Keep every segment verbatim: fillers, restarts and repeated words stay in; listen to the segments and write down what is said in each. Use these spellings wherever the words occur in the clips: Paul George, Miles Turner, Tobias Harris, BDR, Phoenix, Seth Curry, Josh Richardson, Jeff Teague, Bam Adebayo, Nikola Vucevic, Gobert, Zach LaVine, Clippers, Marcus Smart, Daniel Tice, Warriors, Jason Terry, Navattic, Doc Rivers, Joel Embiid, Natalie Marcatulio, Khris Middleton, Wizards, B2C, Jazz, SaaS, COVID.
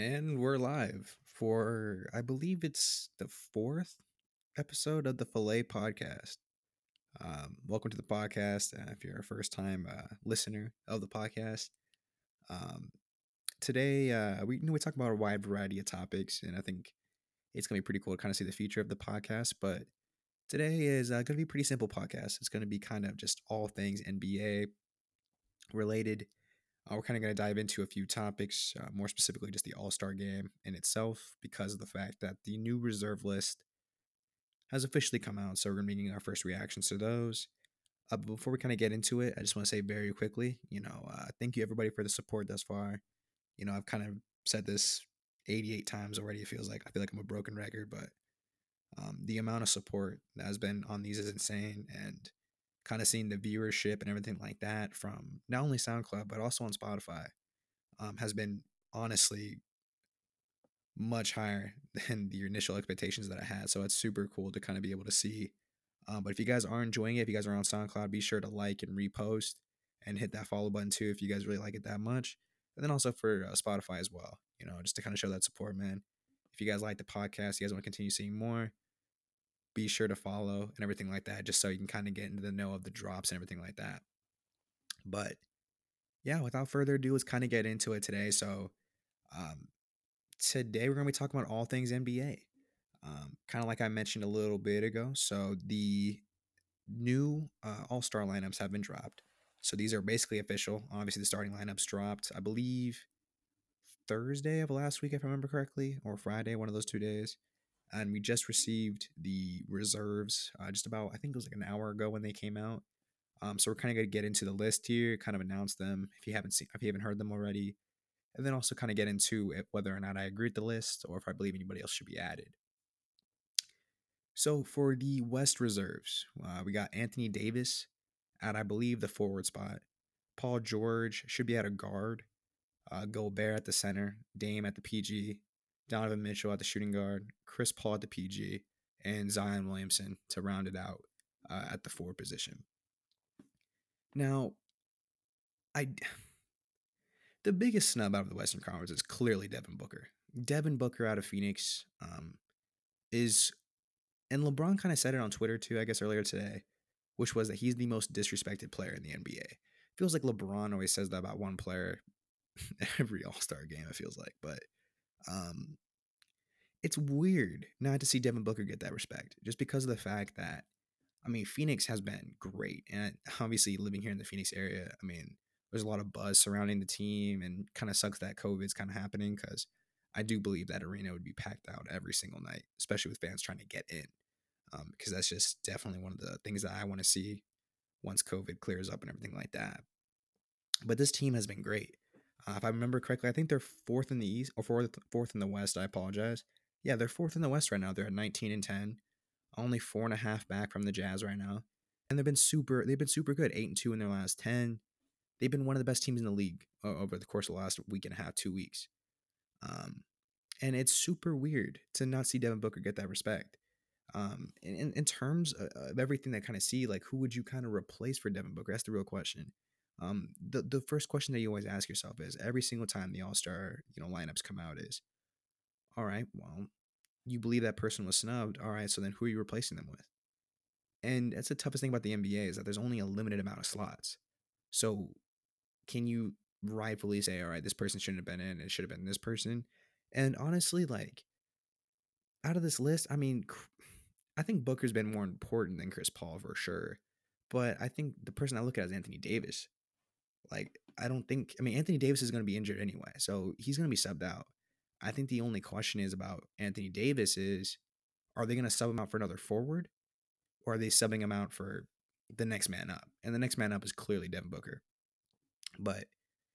And we're live for, I believe it's the fourth episode of the Filet Podcast. Um, welcome to the podcast. Uh, if you're a first-time uh, listener of the podcast, um, today uh, we you know we talk about a wide variety of topics, and I think it's gonna be pretty cool to kind of see the future of the podcast. But today is uh, gonna be a pretty simple podcast. It's gonna be kind of just all things N B A related. Uh, we're kind of going to dive into a few topics, uh, more specifically just the All-Star game in itself, because of the fact that the new reserve list has officially come out, so we're going to be getting our first reactions to those. Uh, but before we kind of get into it, I just want to say very quickly, you know, uh, thank you everybody for the support thus far. You know, I've kind of said this eighty-eight times already, it feels like. I feel like I'm a broken record, but um, the amount of support that has been on these is insane, and kind of seeing the viewership and everything like that from not only SoundCloud, but also on Spotify, um, has been honestly much higher than the initial expectations that I had. So it's super cool to kind of be able to see. Um, but if you guys are enjoying it, if you guys are on SoundCloud, be sure to like and repost and hit that follow button too, if you guys really like it that much. And then also for uh, Spotify as well, you know, just to kind of show that support, man. If you guys like the podcast, you guys want to continue seeing more, be sure to follow and everything like that, just so you can kind of get into the know of the drops and everything like that. But yeah, without further ado, let's kind of get into it today. So um, today we're going to be talking about all things N B A, um, kind of like I mentioned a little bit ago. So the new uh, All-Star lineups have been dropped. So these are basically official. Obviously, the starting lineups dropped, I believe, Thursday of last week, if I remember correctly, or Friday, one of those two days. And we just received the reserves uh, just about, I think it was like an hour ago when they came out. Um, so we're kind of going to get into the list here, kind of announce them if you haven't seen, if you haven't heard them already. And then also kind of get into it, whether or not I agree with the list or if I believe anybody else should be added. So for the West reserves, uh, we got Anthony Davis at, I believe, the forward spot. Paul George should be at a guard. Uh, Gobert at the center. Dame at the P G. Donovan Mitchell at the shooting guard, Chris Paul at the P G, and Zion Williamson to round it out uh, at the forward position. Now, I the biggest snub out of the Western Conference is clearly Devin Booker. Devin Booker out of Phoenix um, is, and LeBron kind of said it on Twitter too, I guess earlier today, which was that he's the most disrespected player in the N B A. Feels like LeBron always says that about one player every All-Star game, it feels like, but Um, it's weird not to see Devin Booker get that respect just because of the fact that, I mean, Phoenix has been great. And obviously living here in the Phoenix area, I mean, there's a lot of buzz surrounding the team, and kind of sucks that COVID's kind of happening, because I do believe that arena would be packed out every single night, especially with fans trying to get in. Um, because that's just definitely one of the things that I want to see once COVID clears up and everything like that. But this team has been great. Uh, if I remember correctly, I think they're fourth in the East, or fourth, fourth in the West. I apologize. Yeah, they're fourth in the West right now. They're at nineteen and ten, only four and a half back from the Jazz right now. And they've been super, they've been super good, eight and two in their last ten. They've been one of the best teams in the league uh, over the course of the last week and a half, two weeks. Um, and it's super weird to not see Devin Booker get that respect. Um, in, in, in terms of, of everything that kind of see, like, who would you kind of replace for Devin Booker? That's the real question. Um, the, the first question that you always ask yourself is, every single time the All-Star, you know, lineups come out is, all right, well, you believe that person was snubbed. All right, so then who are you replacing them with? And that's the toughest thing about the N B A, is that there's only a limited amount of slots. So can you rightfully say, all right, this person shouldn't have been in, it should have been this person? And honestly, like, out of this list, I mean, I think Booker's been more important than Chris Paul for sure. But I think the person I look at is Anthony Davis. Like, I don't think, I mean, Anthony Davis is going to be injured anyway, so he's going to be subbed out. I think the only question is about Anthony Davis is, are they going to sub him out for another forward, or are they subbing him out for the next man up? And the next man up is clearly Devin Booker. But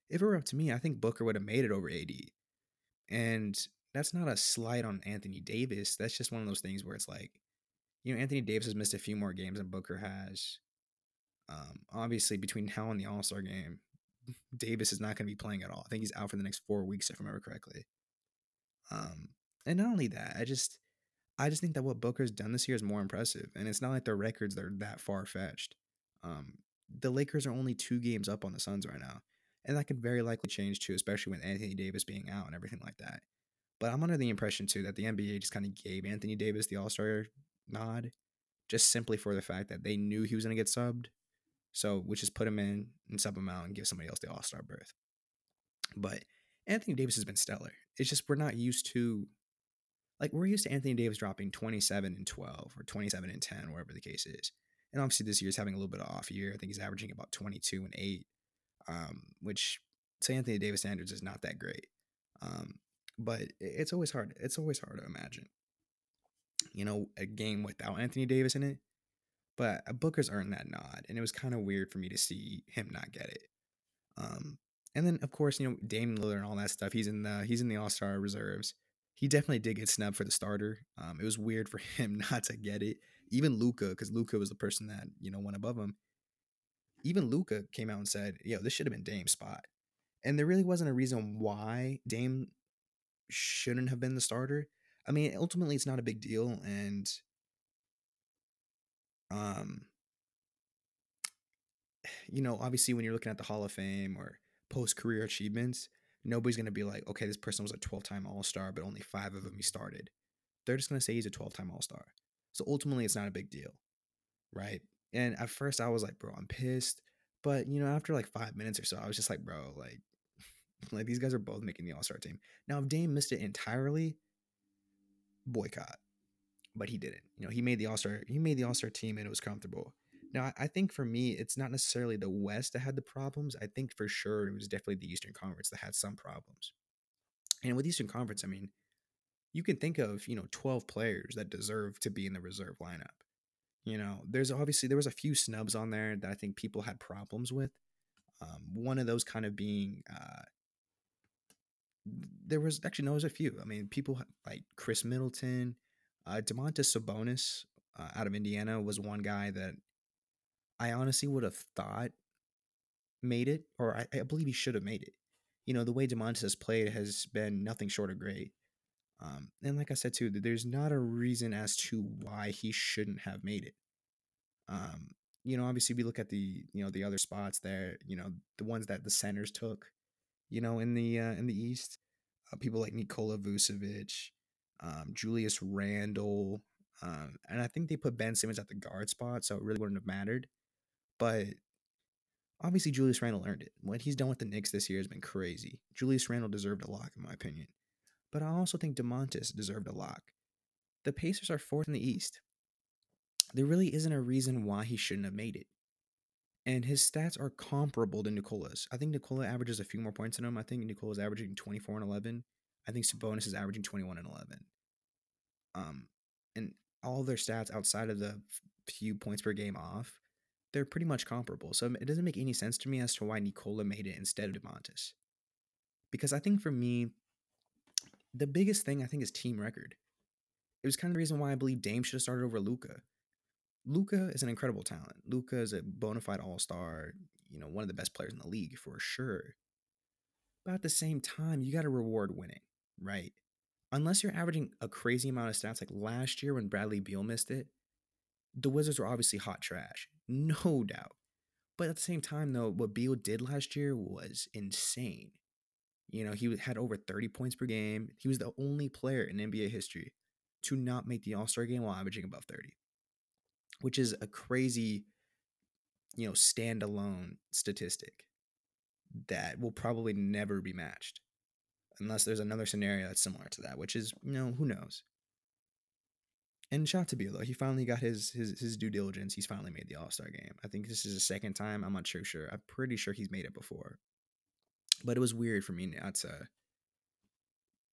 if it were up to me, I think Booker would have made it over A D. And that's not a slight on Anthony Davis. That's just one of those things where it's like, you know, Anthony Davis has missed a few more games than Booker has. Um, obviously, between now and the All-Star game, Davis is not going to be playing at all. I think he's out for the next four weeks, if I remember correctly. Um, and not only that, I just, I just think that what Booker's done this year is more impressive. And it's not like their records are that far-fetched. Um, the Lakers are only two games up on the Suns right now. And that could very likely change too, especially with Anthony Davis being out and everything like that. But I'm under the impression too that the N B A just kind of gave Anthony Davis the All-Star nod just simply for the fact that they knew he was going to get subbed. So, which is put him in and sub him out and give somebody else the All-Star berth. But Anthony Davis has been stellar. It's just we're not used to, like, we're used to Anthony Davis dropping twenty-seven and twelve or twenty-seven and ten, wherever the case is. And obviously this year's having a little bit of off year. I think he's averaging about twenty-two and eight, um, which to Anthony Davis standards is not that great. Um, but it's always hard. It's always hard to imagine, you know, a game without Anthony Davis in it. But Booker's earned that nod, and it was kind of weird for me to see him not get it. Um, and then, of course, you know, Dame Lillard and all that stuff. He's in the he's in the All-Star reserves. He definitely did get snubbed for the starter. Um, it was weird for him not to get it. Even Luka, because Luka was the person that, you know, went above him. Even Luka came out and said, "Yo, this should have been Dame's spot." And there really wasn't a reason why Dame shouldn't have been the starter. I mean, ultimately, it's not a big deal, and Um, you know, obviously when you're looking at the Hall of Fame or post-career achievements, nobody's going to be like, okay, this person was a twelve-time All-Star, but only five of them he started. They're just going to say he's a twelve-time All-Star. So ultimately, it's not a big deal, right? And at first I was like, bro, I'm pissed. But, you know, after like five minutes or so, I was just like, bro, like, like these guys are both making the All-Star team. Now, if Dame missed it entirely, boycott. But he didn't. You know, he made the All-Star, he made the All-Star team, and it was comfortable. Now, I, I think for me, it's not necessarily the West that had the problems. I think for sure it was definitely the Eastern Conference that had some problems. And with Eastern Conference, I mean, you can think of, you know, twelve players that deserve to be in the reserve lineup. You know, there's obviously, there was a few snubs on there that I think people had problems with. Um, one of those kind of being, uh, there was actually, no, there was a few. I mean, people like Khris Middleton. Uh, Domantas Sabonis uh, out of Indiana was one guy that I honestly would have thought made it, or I, I believe he should have made it. You know, the way Domantas has played has been nothing short of great. Um, and like I said, too, there's not a reason as to why he shouldn't have made it. Um, you know, obviously we look at the, you know, the other spots there, you know, the ones that the centers took, you know, in the, uh, in the East, uh, people like Nikola Vucevic, Um, Julius Randle, um, and I think they put Ben Simmons at the guard spot, so it really wouldn't have mattered. But obviously, Julius Randle earned it. What he's done with the Knicks this year has been crazy. Julius Randle deserved a lock, in my opinion. But I also think Domantas deserved a lock. The Pacers are fourth in the East. There really isn't a reason why he shouldn't have made it. And his stats are comparable to Nikola's. I think Nikola averages a few more points than him. I think Nikola's averaging twenty-four and eleven. I think Sabonis is averaging twenty-one and eleven. Um, and all their stats outside of the few points per game off, they're pretty much comparable. So it doesn't make any sense to me as to why Nikola made it instead of Domantas. Because I think for me, the biggest thing I think is team record. It was kind of the reason why I believe Dame should have started over Luka. Luka is an incredible talent. Luka is a bona fide all-star, you know, one of the best players in the league for sure. But at the same time, you got to reward winning, right? Unless you're averaging a crazy amount of stats, like last year when Bradley Beal missed it, the Wizards were obviously hot trash, no doubt. But at the same time, though, what Beal did last year was insane. You know, he had over thirty points per game. He was the only player in N B A history to not make the All-Star game while averaging above thirty, which is a crazy, you know, standalone statistic that will probably never be matched. Unless there's another scenario that's similar to that, which is, you know, who knows. And shout out to Beal, though. He finally got his, his his due diligence. He's finally made the All-Star game. I think this is the second time. I'm not sure. sure. I'm pretty sure he's made it before. But it was weird for me not to,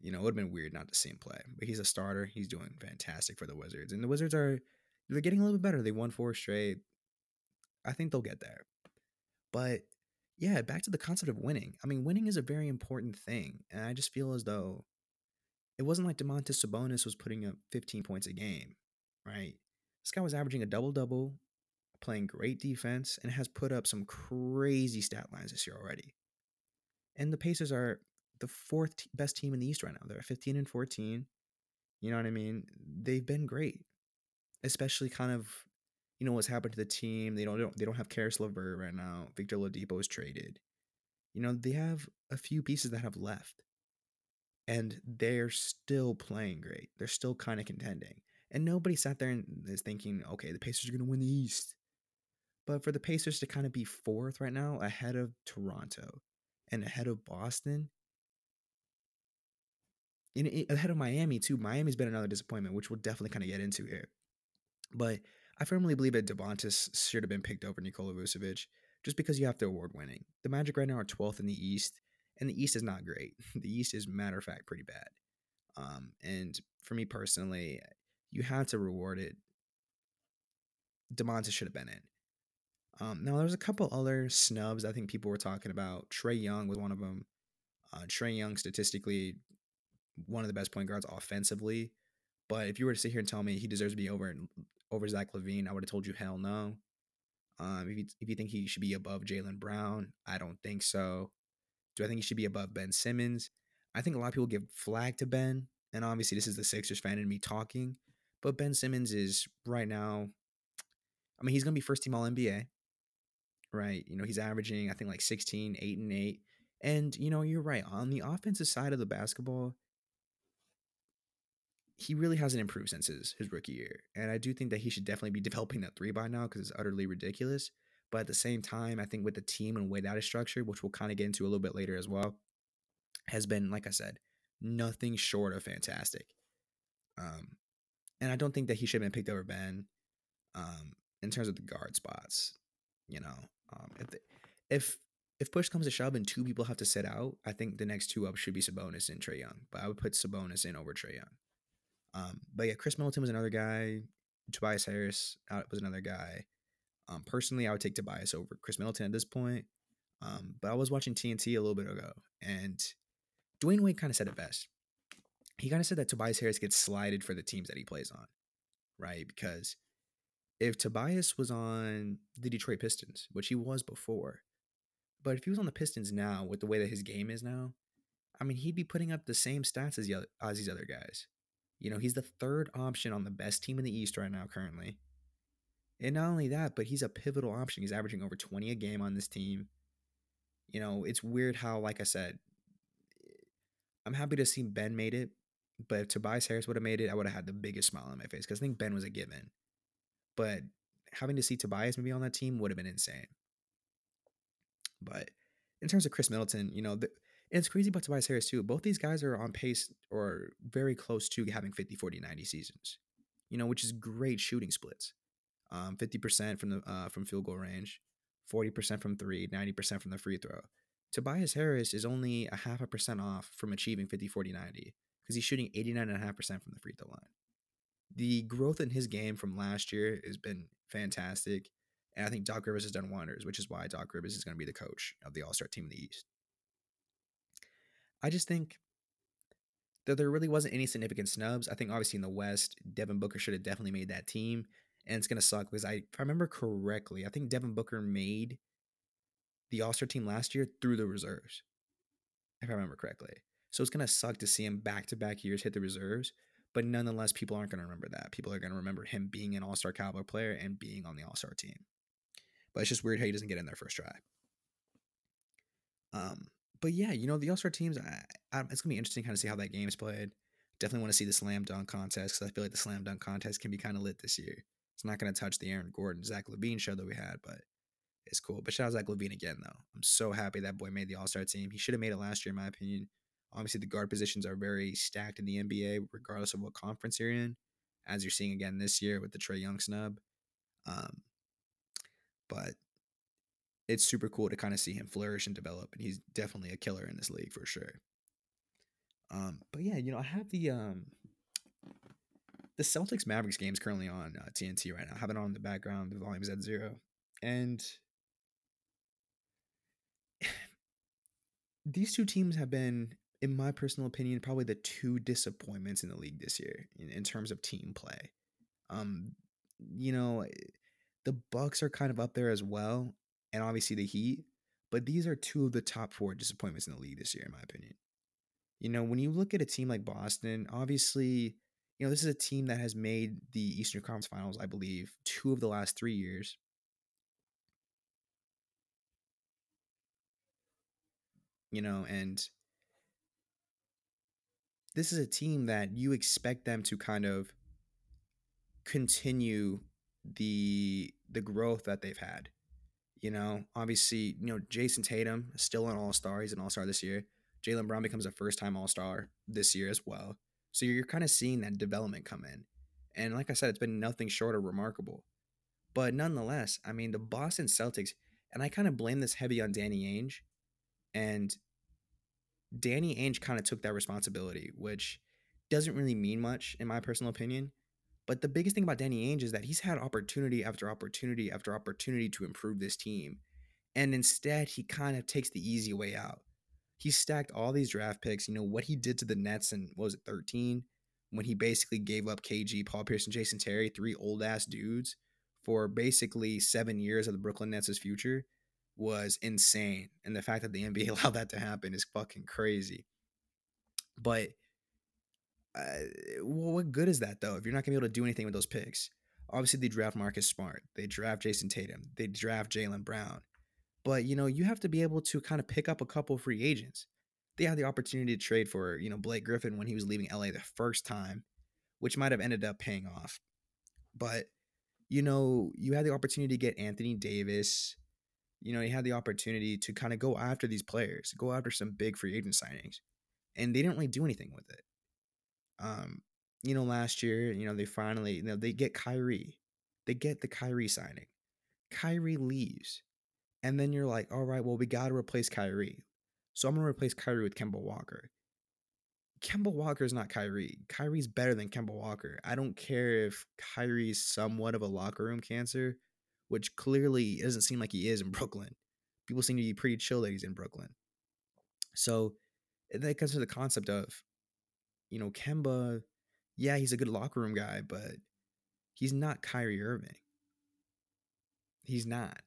you know, it would have been weird not to see him play. But he's a starter. He's doing fantastic for the Wizards. And the Wizards are, they're getting a little bit better. They won four straight. I think they'll get there. But yeah, back to the concept of winning. I mean, winning is a very important thing, and I just feel as though it wasn't like Domantas Sabonis was putting up fifteen points a game, right? This guy was averaging a double-double, playing great defense, and has put up some crazy stat lines this year already. And the Pacers are the fourth t- best team in the East right now. They're fifteen and fourteen. You know what I mean? They've been great, especially kind of, you know, what's happened to the team. They don't, they don't, they don't have Karis LeVert right now. Victor Oladipo is traded. you know, they have a few pieces that have left, and they're still playing great. They're still kind of contending. And nobody sat there and is thinking, okay, the Pacers are going to win the East. But for the Pacers to kind of be fourth right now, ahead of Toronto and ahead of Boston, and ahead of Miami too. Miami's been another disappointment, which we'll definitely kind of get into here. But I firmly believe that Domantas should have been picked over Nikola Vucevic, just because you have to award winning. The Magic right now are twelfth in the East, and the East is not great. The East is, matter of fact, pretty bad. Um, and for me personally, you had to reward it. Domantas should have been in. Um, now, there's a couple other snubs I think people were talking about. Trae Young was one of them. Uh, Trae Young, statistically, one of the best point guards offensively. But if you were to sit here and tell me he deserves to be over over Zach LaVine, I would have told you hell no. Um, if you, if you think he should be above Jaylen Brown, I don't think so. Do I think he should be above Ben Simmons? I think a lot of people give flag to Ben, and obviously this is the Sixers fan in me talking, but Ben Simmons is right now, I mean, he's going to be first team All N B A, right? You know, he's averaging, I think, like sixteen, eight, and eight. And, you know, you're right. On the offensive side of the basketball, he really hasn't improved since his, his rookie year. And I do think that he should definitely be developing that three by now, because it's utterly ridiculous. But at the same time, I think with the team and the way that is structured, which we'll kind of get into a little bit later as well, has been, like I said, nothing short of fantastic. Um, and I don't think that he should have been picked over Ben um, in terms of the guard spots. You know, um, if, the, if if push comes to shove and two people have to sit out, I think the next two up should be Sabonis and Trae Young. But I would put Sabonis in over Trae Young. Um, but yeah, Khris Middleton was another guy. Tobias Harris was another guy. Um, personally, I would take Tobias over Khris Middleton at this point. Um, but I was watching T N T a little bit ago, and Dwayne Wade kind of said it best. He kind of said that Tobias Harris gets slided for the teams that he plays on, right? Because if Tobias was on the Detroit Pistons, which he was before, but if he was on the Pistons now with the way that his game is now, I mean, he'd be putting up the same stats as, the other, as these other guys. You know, he's the third option on the best team in the East right now currently. And not only that, but he's a pivotal option. He's averaging over twenty a game on this team. You know, it's weird how, like I said, I'm happy to see Ben made it, but if Tobias Harris would have made it, I would have had the biggest smile on my face, because I think Ben was a given. But having to see Tobias maybe on that team would have been insane. But in terms of Khris Middleton, you know, the, and it's crazy about Tobias Harris too. Both these guys are on pace or very close to having fifty, forty, ninety seasons, you know, which is great shooting splits. Um, fifty percent from the uh, from field goal range, forty percent from three, ninety percent from the free throw. Tobias Harris is only a half a percent off from achieving fifty, forty, ninety, because he's shooting eighty-nine point five percent from the free throw line. The growth in his game from last year has been fantastic, and I think Doc Rivers has done wonders, which is why Doc Rivers is going to be the coach of the All-Star team in the East. I just think that there really wasn't any significant snubs. I think obviously in the West, Devin Booker should have definitely made that team. And it's going to suck because I, if I remember correctly, I think Devin Booker made the All-Star team last year through the reserves, if I remember correctly. So it's going to suck to see him back-to-back years hit the reserves. But nonetheless, people aren't going to remember that. People are going to remember him being an All-Star caliber player and being on the All-Star team. But it's just weird how he doesn't get in there first try. Um, but yeah, you know, the All-Star teams, I, I, it's going to be interesting kind of see how that game's played. Definitely want to see the slam dunk contest, because I feel like the slam dunk contest can be kind of lit this year. It's not going to touch the Aaron Gordon, Zach LaVine show that we had, but it's cool. But shout out Zach LaVine again, though. I'm so happy that boy made the All-Star team. He should have made it last year, in my opinion. Obviously, the guard positions are very stacked in the N B A, regardless of what conference you're in, as you're seeing again this year with the Trae Young snub. Um, but it's super cool to kind of see him flourish and develop, and he's definitely a killer in this league for sure. Um, but yeah, you know, I have the... Um, The Celtics-Mavericks game is currently on uh, T N T right now. I have it on in the background. The volume's at zero. And these two teams have been, in my personal opinion, probably the two disappointments in the league this year in, in terms of team play. Um, you know, the Bucks are kind of up there as well, and obviously the Heat. But these are two of the top four disappointments in the league this year, in my opinion. You know, when you look at a team like Boston, obviously... You know, this is a team that has made the Eastern Conference Finals, I believe, two of the last three years. you know, and this is a team that you expect them to kind of continue the the growth that they've had. You know, obviously, you know, Jason Tatum is still an all-star. He's an all-star this year. Jaylen Brown becomes a first-time all-star this year as well. So you're kind of seeing that development come in. And like I said, it's been nothing short of remarkable. But nonetheless, I mean, the Boston Celtics, and I kind of blame this heavy on Danny Ainge. And Danny Ainge kind of took that responsibility, which doesn't really mean much in my personal opinion. But the biggest thing about Danny Ainge is that he's had opportunity after opportunity after opportunity to improve this team. And instead, he kind of takes the easy way out. He stacked all these draft picks, you know, what he did to the Nets in, what was it, thirteen? When he basically gave up K G, Paul Pierce, and Jason Terry, three old-ass dudes, for basically seven years of the Brooklyn Nets' future was insane. And the fact that the N B A allowed that to happen is fucking crazy. But Uh, what good is that, though, if you're not going to be able to do anything with those picks? Obviously, they draft Marcus Smart. They draft Jason Tatum. They draft Jaylen Brown. But, you know, you have to be able to kind of pick up a couple free agents. They had the opportunity to trade for, you know, Blake Griffin when he was leaving L A the first time, which might have ended up paying off. But, you know, you had the opportunity to get Anthony Davis. You know, you had the opportunity to kind of go after these players, go after some big free agent signings. And they didn't really do anything with it. Um, you know, last year, you know, they finally, you know, they get Kyrie, they get the Kyrie signing, Kyrie leaves. And then you're like, all right, well, we got to replace Kyrie. So I'm going to replace Kyrie with Kemba Walker. Kemba Walker is not Kyrie. Kyrie's better than Kemba Walker. I don't care if Kyrie's somewhat of a locker room cancer, which clearly it doesn't seem like he is in Brooklyn. People seem to be pretty chill that he's in Brooklyn. So that comes to the concept of, you know, Kemba, yeah, he's a good locker room guy, but he's not Kyrie Irving. He's not.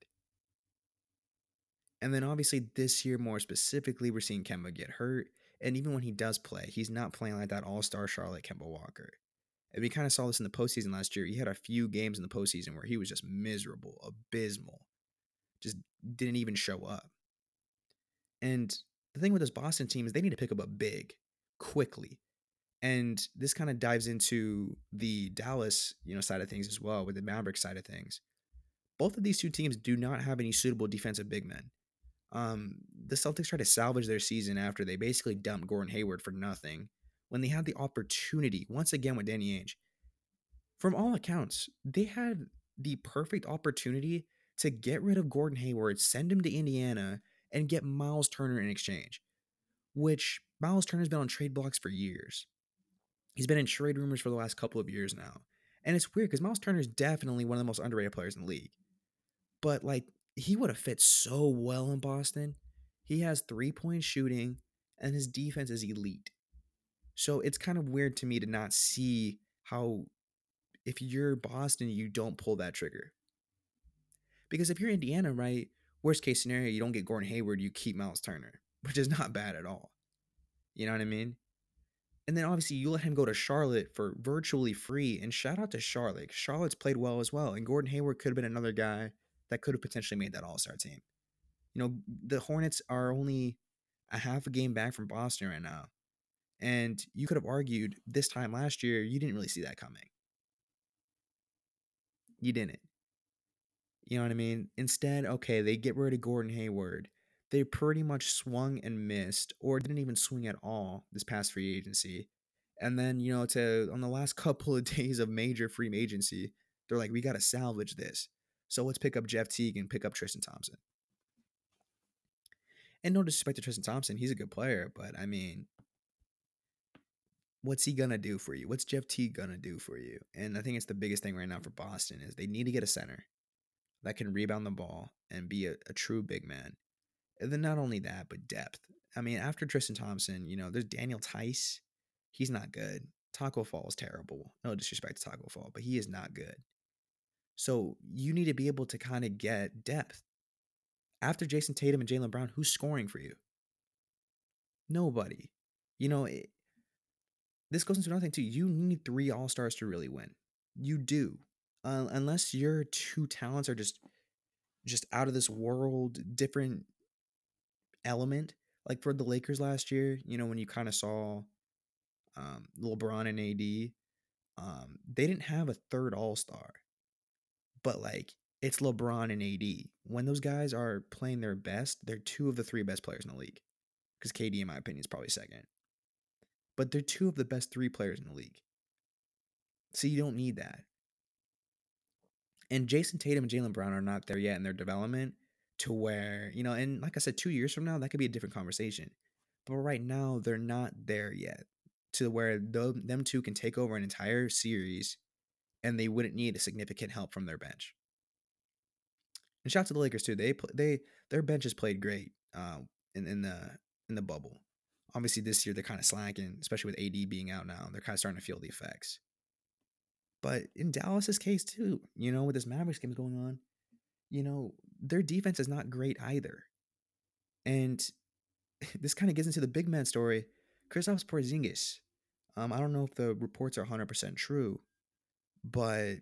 And then obviously this year more specifically, we're seeing Kemba get hurt. And even when he does play, he's not playing like that all-star Charlotte Kemba Walker. And we kind of saw this in the postseason last year. He had a few games in the postseason where he was just miserable, abysmal, just didn't even show up. And the thing with this Boston team is they need to pick up a big quickly. And this kind of dives into the Dallas, you know, side of things as well, with the Mavericks side of things. Both of these two teams do not have any suitable defensive big men. Um, the Celtics tried to salvage their season after they basically dumped Gordon Hayward for nothing when they had the opportunity, once again with Danny Ainge. From all accounts, they had the perfect opportunity to get rid of Gordon Hayward, send him to Indiana, and get Miles Turner in exchange, which Miles Turner's been on trade blocks for years. He's been in trade rumors for the last couple of years now. And it's weird because Miles Turner is definitely one of the most underrated players in the league. But, like, he would have fit so well in Boston. He has three-point shooting, and his defense is elite. So it's kind of weird to me to not see how, if you're Boston, you don't pull that trigger. Because if you're Indiana, right, worst-case scenario, you don't get Gordon Hayward, you keep Miles Turner, which is not bad at all. You know what I mean? And then obviously you let him go to Charlotte for virtually free. And shout out to Charlotte. Charlotte's played well as well. And Gordon Hayward could have been another guy that could have potentially made that all-star team. You know, the Hornets are only a half a game back from Boston right now. And you could have argued this time last year, you didn't really see that coming. You didn't. You know what I mean? Instead, okay, they get rid of Gordon Hayward. They pretty much swung and missed, or didn't even swing at all this past free agency. And then, you know, to on the last couple of days of major free agency, they're like, we got to salvage this. So let's pick up Jeff Teague and pick up Tristan Thompson. And no disrespect to Tristan Thompson, he's a good player, but I mean, what's he going to do for you? What's Jeff Teague going to do for you? And I think it's the biggest thing right now for Boston is they need to get a center that can rebound the ball and be a, a true big man. And then not only that, but depth. I mean, after Tristan Thompson, you know, there's Daniel Tice. He's not good. Taco Fall is terrible. No disrespect to Taco Fall, but he is not good. So you need to be able to kind of get depth. After Jason Tatum and Jaylen Brown, who's scoring for you? Nobody. You know, it, this goes into another thing, too. You need three all-stars to really win. You do. Uh, unless your two talents are just, just out of this world, different element, like for the Lakers last year, you know, when you kind of saw um, LeBron and A D, um, they didn't have a third All-Star, but like it's LeBron and A D. When those guys are playing their best, they're two of the three best players in the league, because K D, in my opinion, is probably second. But they're two of the best three players in the league. So you don't need that. And Jason Tatum and Jaylen Brown are not there yet in their development to where, you know, and like I said, two years from now, that could be a different conversation. But right now, they're not there yet to where the, them two can take over an entire series and they wouldn't need a significant help from their bench. And shout out to the Lakers, too. They, they their bench has played great uh, in, in the in the bubble. Obviously, this year, they're kind of slacking, especially with A D being out now. They're kind of starting to feel the effects. But in Dallas's case, too, you know, with this Mavericks game going on, you know, their defense is not great either. And this kind of gets into the big man story. Kristaps Porzingis. Um, I don't know if the reports are one hundred percent true, but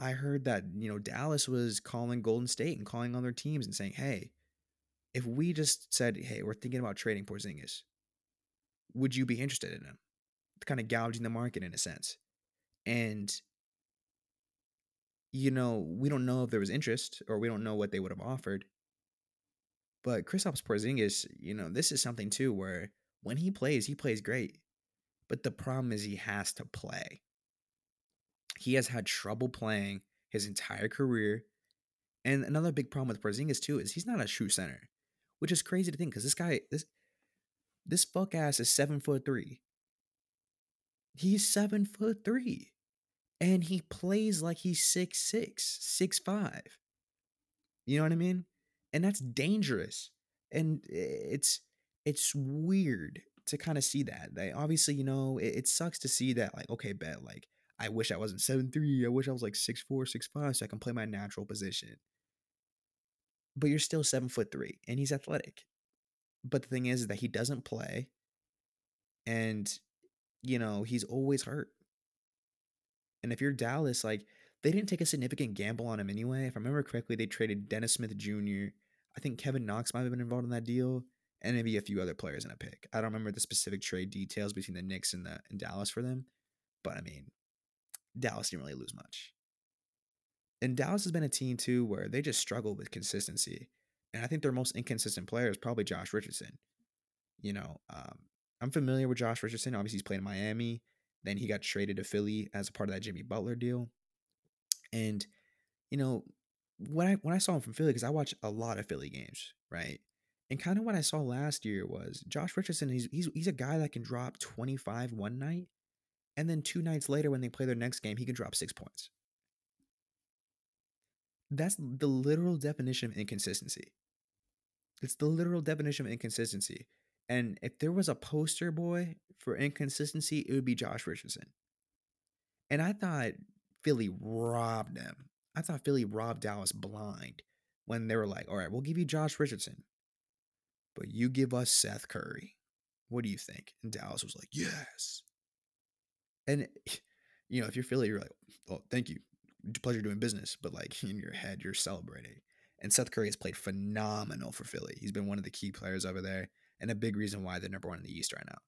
I heard that, you know, Dallas was calling Golden State and calling on their teams and saying, hey, if we just said, hey, we're thinking about trading Porzingis, would you be interested in him? Kind of gouging the market in a sense. And, you know, we don't know if there was interest, or we don't know what they would have offered. But Kristaps Porzingis, you know, this is something too where when he plays, he plays great. But the problem is he has to play. He has had trouble playing his entire career. And another big problem with Porzingis too is he's not a true center, which is crazy to think because this guy, this this fuck ass is seven foot three. He's seven foot three. And he plays like he's six six, six five. You know what I mean? And that's dangerous. And it's it's weird to kind of see that. Like, obviously, you know, it, it sucks to see that, like, okay, bet, like, I wish I wasn't seven three. I wish I was like six four, six five so I can play my natural position. But you're still seven foot three, and he's athletic. But the thing is that he doesn't play, and, you know, he's always hurt. And if you're Dallas, like, they didn't take a significant gamble on him anyway. If I remember correctly, they traded Dennis Smith Junior I think Kevin Knox might have been involved in that deal, and maybe a few other players in a pick. I don't remember the specific trade details between the Knicks and the and Dallas for them, but I mean, Dallas didn't really lose much. And Dallas has been a team too where they just struggle with consistency, and I think their most inconsistent player is probably Josh Richardson. You know, um, I'm familiar with Josh Richardson. Obviously, he's played in Miami. Then he got traded to Philly as a part of that Jimmy Butler deal. And, you know, when I when I saw him from Philly, because I watch a lot of Philly games, right? And kind of what I saw last year was Josh Richardson, he's he's he's a guy that can drop twenty-five one night, and then two nights later when they play their next game, he can drop six points. That's the literal definition of inconsistency. It's the literal definition of inconsistency. And if there was a poster boy for inconsistency, it would be Josh Richardson. And I thought Philly robbed them. I thought Philly robbed Dallas blind when they were like, all right, we'll give you Josh Richardson, but you give us Seth Curry. What do you think? And Dallas was like, yes. And, you know, if you're Philly, you're like, oh, thank you. Pleasure doing business. But, like, in your head, you're celebrating. And Seth Curry has played phenomenal for Philly. He's been one of the key players over there, and a big reason why they're number one in the East right now.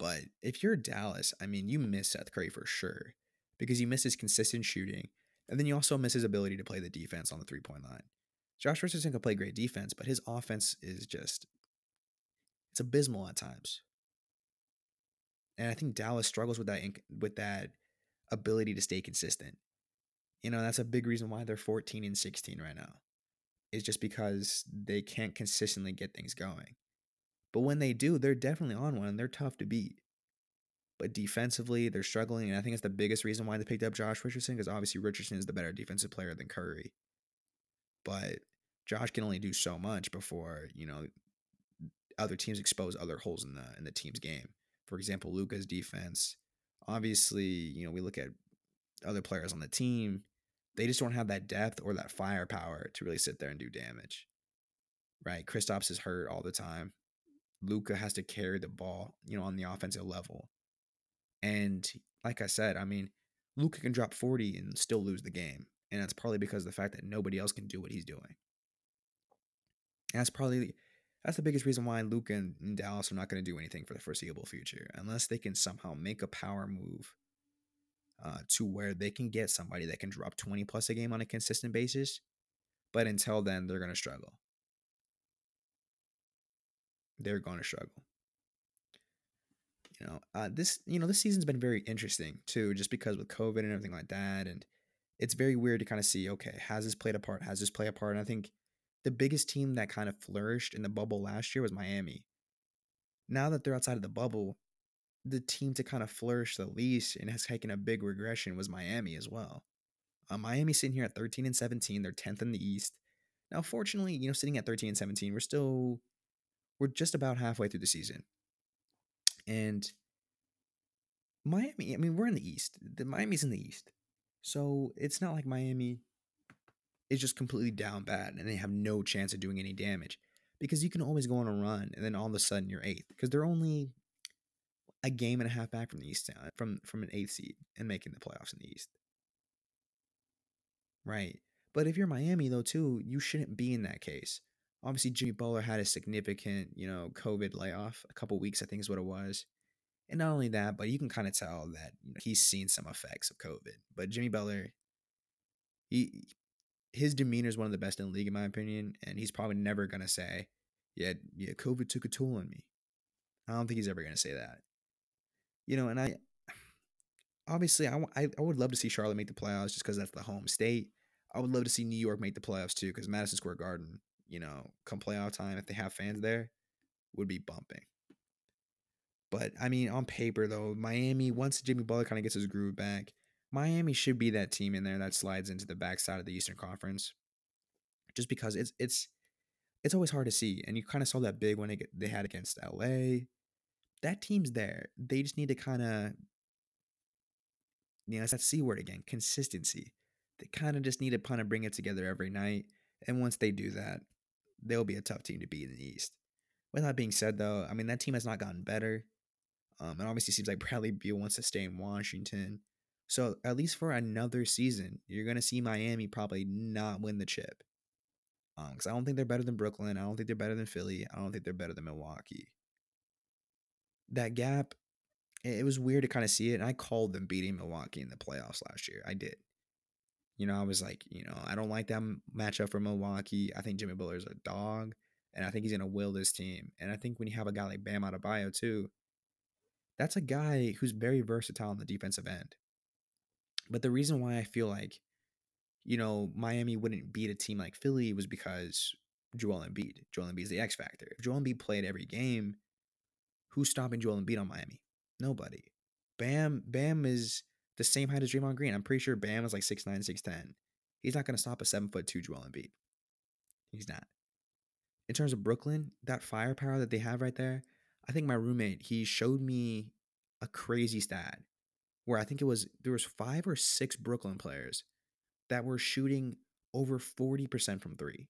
But if you're Dallas, I mean, you miss Seth Curry for sure, because you miss his consistent shooting, and then you also miss his ability to play the defense on the three-point line. Josh Richardson can play great defense, but his offense is just, it's abysmal at times. And I think Dallas struggles with that with that ability to stay consistent. You know, that's a big reason why they're fourteen and sixteen right now. Is just because they can't consistently get things going. But when they do, they're definitely on one, and they're tough to beat. But defensively, they're struggling, and I think it's the biggest reason why they picked up Josh Richardson, because obviously Richardson is the better defensive player than Curry. But Josh can only do so much before, you know, other teams expose other holes in the in the team's game. For example, Luka's defense. Obviously, you know, we look at other players on the team. They just don't have that depth or that firepower to really sit there and do damage, right? Kristaps is hurt all the time. Luka has to carry the ball, you know, on the offensive level. And like I said, I mean, Luka can drop forty and still lose the game. And that's probably because of the fact that nobody else can do what he's doing. And that's probably, That's the biggest reason why Luka and, and Dallas are not going to do anything for the foreseeable future, unless they can somehow make a power move uh, to where they can get somebody that can drop twenty plus a game on a consistent basis. But until then, they're going to struggle. They're going to struggle. You know, uh, this you know this season's been very interesting too, just because with COVID and everything like that, and it's very weird to kind of see, okay, has this played a part? Has this played a part? And I think the biggest team that kind of flourished in the bubble last year was Miami. Now that they're outside of the bubble, the team to kind of flourish the least and has taken a big regression was Miami as well. Uh, Miami sitting here at thirteen and seventeen, they're tenth in the East. Now, fortunately, you know, sitting at thirteen and seventeen, we're still we're just about halfway through the season. And Miami, I mean, we're in the East. The Miami's in the East. So it's not like Miami is just completely down bad and they have no chance of doing any damage, because you can always go on a run and then all of a sudden you're eighth, because they're only a game and a half back from the East now, from, from an eighth seed and making the playoffs in the East. Right. But if you're Miami, though, too, you shouldn't be in that case. Obviously, Jimmy Butler had a significant, you know, COVID layoff, a couple weeks, I think is what it was. And not only that, but you can kind of tell that, you know, he's seen some effects of COVID. But Jimmy Butler, he, his demeanor is one of the best in the league, in my opinion. And he's probably never going to say, yeah, yeah, COVID took a toll on me. I don't think he's ever going to say that. You know, and I, obviously, I, I would love to see Charlotte make the playoffs just because that's the home state. I would love to see New York make the playoffs too, because Madison Square Garden, you know, come playoff time, if they have fans there, would be bumping. But, I mean, on paper, though, Miami, once Jimmy Butler kind of gets his groove back, Miami should be that team in there that slides into the backside of the Eastern Conference, just because it's it's it's always hard to see. And you kind of saw that big one they had against L A. That team's there. They just need to kind of, you know, it's that C word again, consistency. They kind of just need to kind of bring it together every night. And once they do that, they'll be a tough team to beat in the East. With that being said, though, I mean, that team has not gotten better. Um, and obviously, it seems like Bradley Beal wants to stay in Washington. So, at least for another season, you're going to see Miami probably not win the chip. Because um, I don't think they're better than Brooklyn. I don't think they're better than Philly. I don't think they're better than Milwaukee. That gap, it was weird to kind of see it. And I called them beating Milwaukee in the playoffs last year. I did. You know, I was like, you know, I don't like that matchup for Milwaukee. I think Jimmy Butler's a dog, and I think he's going to will this team. And I think when you have a guy like Bam Adebayo, too, that's a guy who's very versatile on the defensive end. But the reason why I feel like, you know, Miami wouldn't beat a team like Philly was because Joel Embiid. Joel Embiid's the X factor. If Joel Embiid played every game, who's stopping Joel Embiid on Miami? Nobody. Bam, Bam is the same height as Draymond Green. I'm pretty sure Bam is like six nine, six ten. He's not going to stop a seven foot two Joel Embiid. He's not. In terms of Brooklyn, that firepower that they have right there, I think my roommate, he showed me a crazy stat where I think it was, there was five or six Brooklyn players that were shooting over forty percent from three,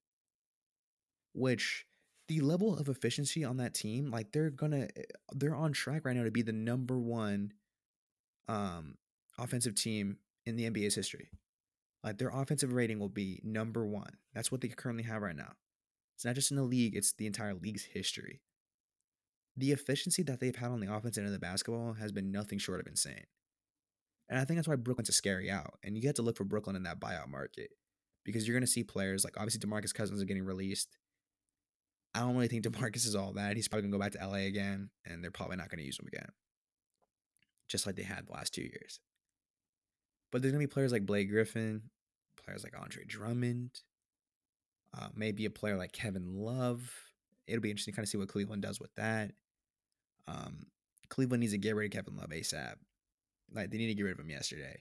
which the level of efficiency on that team, like they're going to, they're on track right now to be the number one, um, offensive team in the N B A's history. Like their offensive rating will be number one. That's what they currently have right now. It's not just in the league, it's the entire league's history. The efficiency that they've had on the offense end of the basketball has been nothing short of insane. And I think that's why Brooklyn's a scary out. And you have to look for Brooklyn in that buyout market, because you're going to see players like, obviously, DeMarcus Cousins are getting released. I don't really think DeMarcus is all that. He's probably going to go back to L A again, and they're probably not going to use him again, just like they had the last two years. But there's going to be players like Blake Griffin, players like Andre Drummond, uh, maybe a player like Kevin Love. It'll be interesting to kind of see what Cleveland does with that. Um, Cleveland needs to get rid of Kevin Love ASAP. Like, they need to get rid of him yesterday.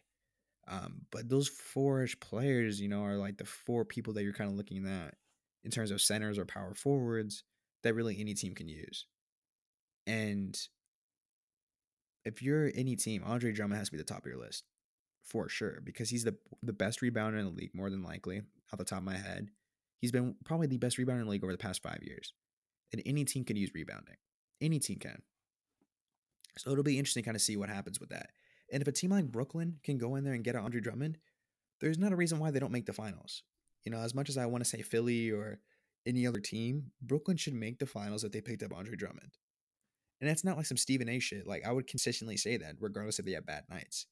Um, but those four-ish players, you know, are like the four people that you're kind of looking at in terms of centers or power forwards that really any team can use. And if you're any team, Andre Drummond has to be the top of your list. For sure, because he's the the best rebounder in the league, more than likely, off the top of my head. He's been probably the best rebounder in the league over the past five years. And any team can use rebounding. Any team can. So it'll be interesting to kind of see what happens with that. And if a team like Brooklyn can go in there and get an Andre Drummond, there's not a reason why they don't make the finals. You know, as much as I want to say Philly or, any other team, Brooklyn should make the finals if they picked up Andre Drummond. And that's not like some Stephen A shit. Like, I would consistently say that regardless if they have bad nights.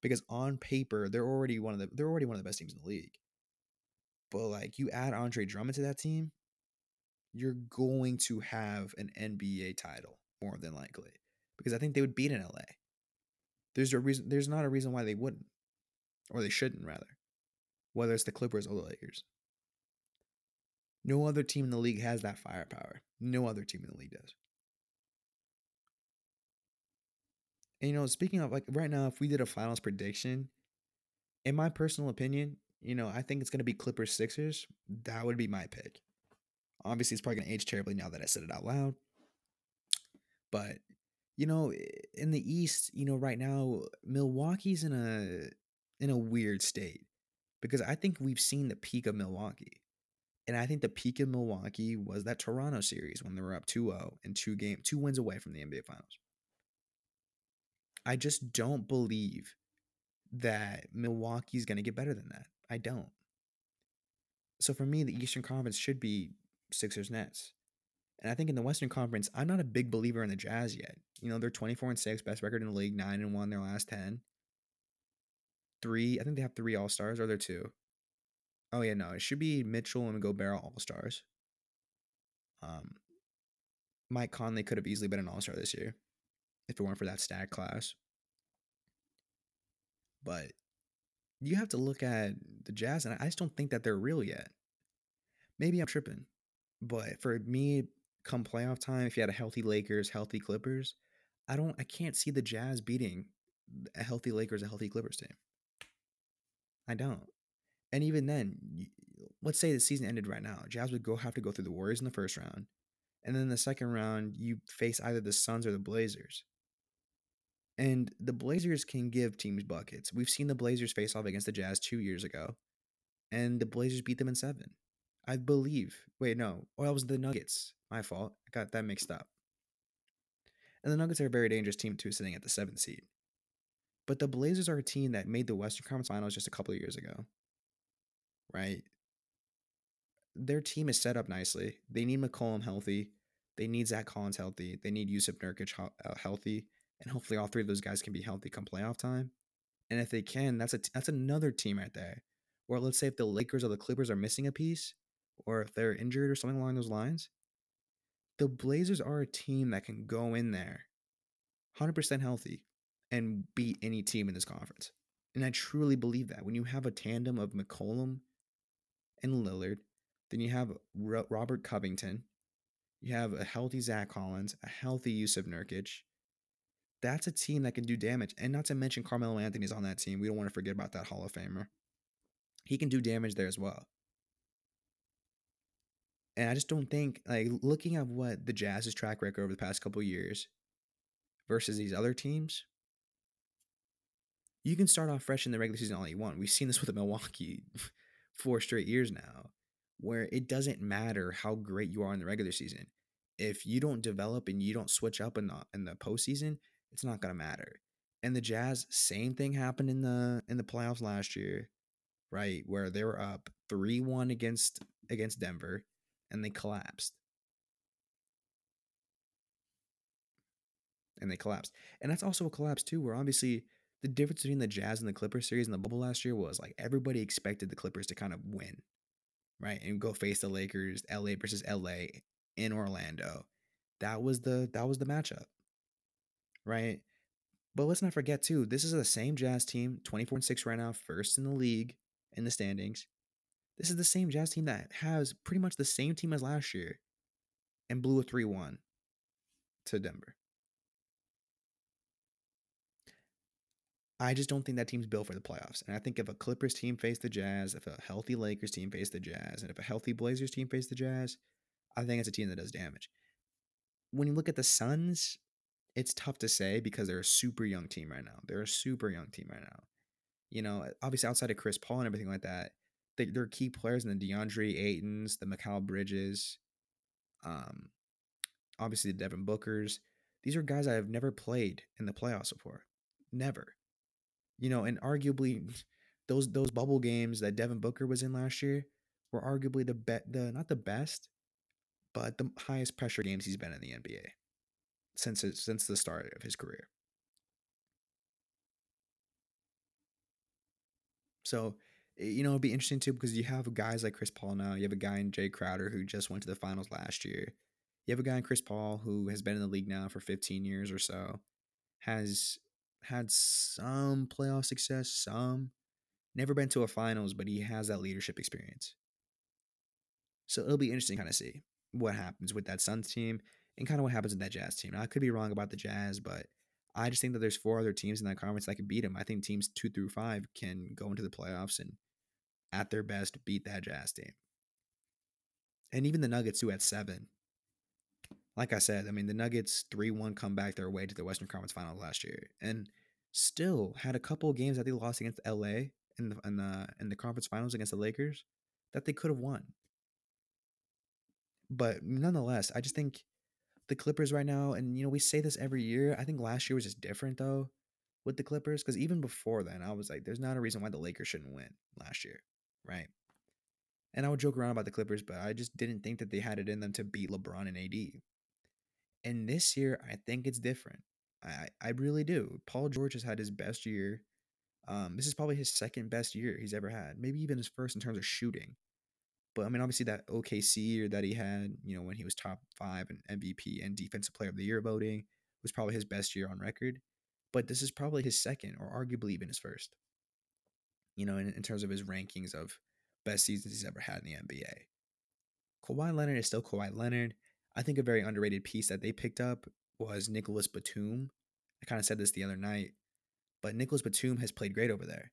Because on paper, they're already one of the they're already one of the best teams in the league. But like, you add Andre Drummond to that team, you're going to have an N B A title more than likely. Because I think they would beat in L A. There's a reason there's not a reason why they wouldn't. Or they shouldn't, rather. Whether it's the Clippers or the Lakers. No other team in the league has that firepower. No other team in the league does. And, you know, speaking of, like, right now, if we did a finals prediction, in my personal opinion, you know, I think it's going to be Clippers Sixers. That would be my pick. Obviously, it's probably going to age terribly now that I said it out loud. But, you know, in the East, you know, right now, Milwaukee's in a in a weird state. Because I think we've seen the peak of Milwaukee. And I think the peak of Milwaukee was that Toronto series when they were up two oh and two game, two wins away from the N B A Finals. I just don't believe that Milwaukee's going to get better than that. I don't. So for me, the Eastern Conference should be Sixers Nets. And I think in the Western Conference, I'm not a big believer in the Jazz yet. You know, they're twenty-four and six, best record in the league, nine and one their last ten. Three, I think they have three All-Stars, or they're two. Oh, yeah, no, it should be Mitchell and Gobert All-Stars. Um, Mike Conley could have easily been an All-Star this year if it weren't for that stat class. But you have to look at the Jazz, and I just don't think that they're real yet. Maybe I'm tripping. But for me, come playoff time, if you had a healthy Lakers, healthy Clippers, I don't, I can't see the Jazz beating a healthy Lakers, a healthy Clippers team. I don't. And even then, let's say the season ended right now. Jazz would go have to go through the Warriors in the first round. And then the second round, you face either the Suns or the Blazers. And the Blazers can give teams buckets. We've seen the Blazers face off against the Jazz two years ago. And the Blazers beat them in seven. I believe. Wait, no. Or that was the Nuggets. My fault. I got that mixed up. And the Nuggets are a very dangerous team too, sitting at the seventh seed. But the Blazers are a team that made the Western Conference Finals just a couple of years ago. Right? Their team is set up nicely. They need McCollum healthy. They need Zach Collins healthy. They need Yusuf Nurkic healthy. And hopefully all three of those guys can be healthy come playoff time. And if they can, that's a that's another team right there. Or let's say if the Lakers or the Clippers are missing a piece, or if they're injured or something along those lines, the Blazers are a team that can go in there one hundred percent healthy and beat any team in this conference. And I truly believe that. When you have a tandem of McCollum and Lillard, then you have Robert Covington, you have a healthy Zach Collins, a healthy Yusuf Nurkic. That's a team that can do damage. And not to mention Carmelo Anthony's on that team. We don't want to forget about that Hall of Famer. He can do damage there as well. And I just don't think, like, looking at what the Jazz's track record over the past couple of years versus these other teams, you can start off fresh in the regular season all you want. We've seen this with the Milwaukee four straight years now, where it doesn't matter how great you are in the regular season. If you don't develop and you don't switch up in the in the postseason, it's not gonna matter. And the Jazz, same thing happened in the in the playoffs last year, right? Where they were up three one against against Denver, and they collapsed. And they collapsed. And that's also a collapse too, where obviously the difference between the Jazz and the Clippers series in the bubble last year was, like, everybody expected the Clippers to kind of win, right? And go face the Lakers, L A versus L A in Orlando. That was the that was the matchup, right? But let's not forget too, this is the same Jazz team, twenty-four and six right now, first in the league in the standings. This is the same Jazz team that has pretty much the same team as last year and blew a three one to Denver. I just don't think that team's built for the playoffs. And I think if a Clippers team faced the Jazz, if a healthy Lakers team faced the Jazz, and if a healthy Blazers team faced the Jazz, I think it's a team that does damage. When you look at the Suns, it's tough to say because they're a super young team right now. They're a super young team right now. You know, obviously outside of Chris Paul and everything like that, they, they're key players in the DeAndre Aytons, the Mikal Bridges, um, obviously the Devin Bookers. These are guys I have never played in the playoffs before. Never. You know, and arguably those those bubble games that Devin Booker was in last year were arguably the be- the not the best, but the highest pressure games he's been in the N B A since his, since the start of his career. So, you know, it'll be interesting too, because you have guys like Chris Paul now. You have a guy in Jay Crowder who just went to the finals last year. You have a guy in Chris Paul who has been in the league now for fifteen years or so, has had some playoff success, some, never been to a finals, but he has that leadership experience. So it'll be interesting to kind of see what happens with that Suns team and kind of what happens with that Jazz team. Now, I could be wrong about the Jazz, but I just think that there's four other teams in that conference that could beat them. I think teams two through five can go into the playoffs and at their best beat that Jazz team. And even the Nuggets, who at seven. Like I said, I mean, the Nuggets three one comeback their way to the Western Conference Finals last year, and still had a couple of games that they lost against L A in the in the in the conference finals against the Lakers that they could have won. But nonetheless, I just think the Clippers right now, and you know, we say this every year. I think last year was just different though with the Clippers, because even before then, I was like, there's not a reason why the Lakers shouldn't win last year, right? And I would joke around about the Clippers, but I just didn't think that they had it in them to beat LeBron and A D. And this year, I think it's different. I, I really do. Paul George has had his best year. Um, this is probably his second best year he's ever had. Maybe even his first in terms of shooting. But, I mean, obviously that O K C year that he had, you know, when he was top five in M V P and Defensive Player of the Year voting, was probably his best year on record. But this is probably his second, or arguably even his first, you know, in, in terms of his rankings of best seasons he's ever had in the N B A. Kawhi Leonard is still Kawhi Leonard. I think a very underrated piece that they picked up was Nicholas Batum. I kind of said this the other night, but Nicholas Batum has played great over there.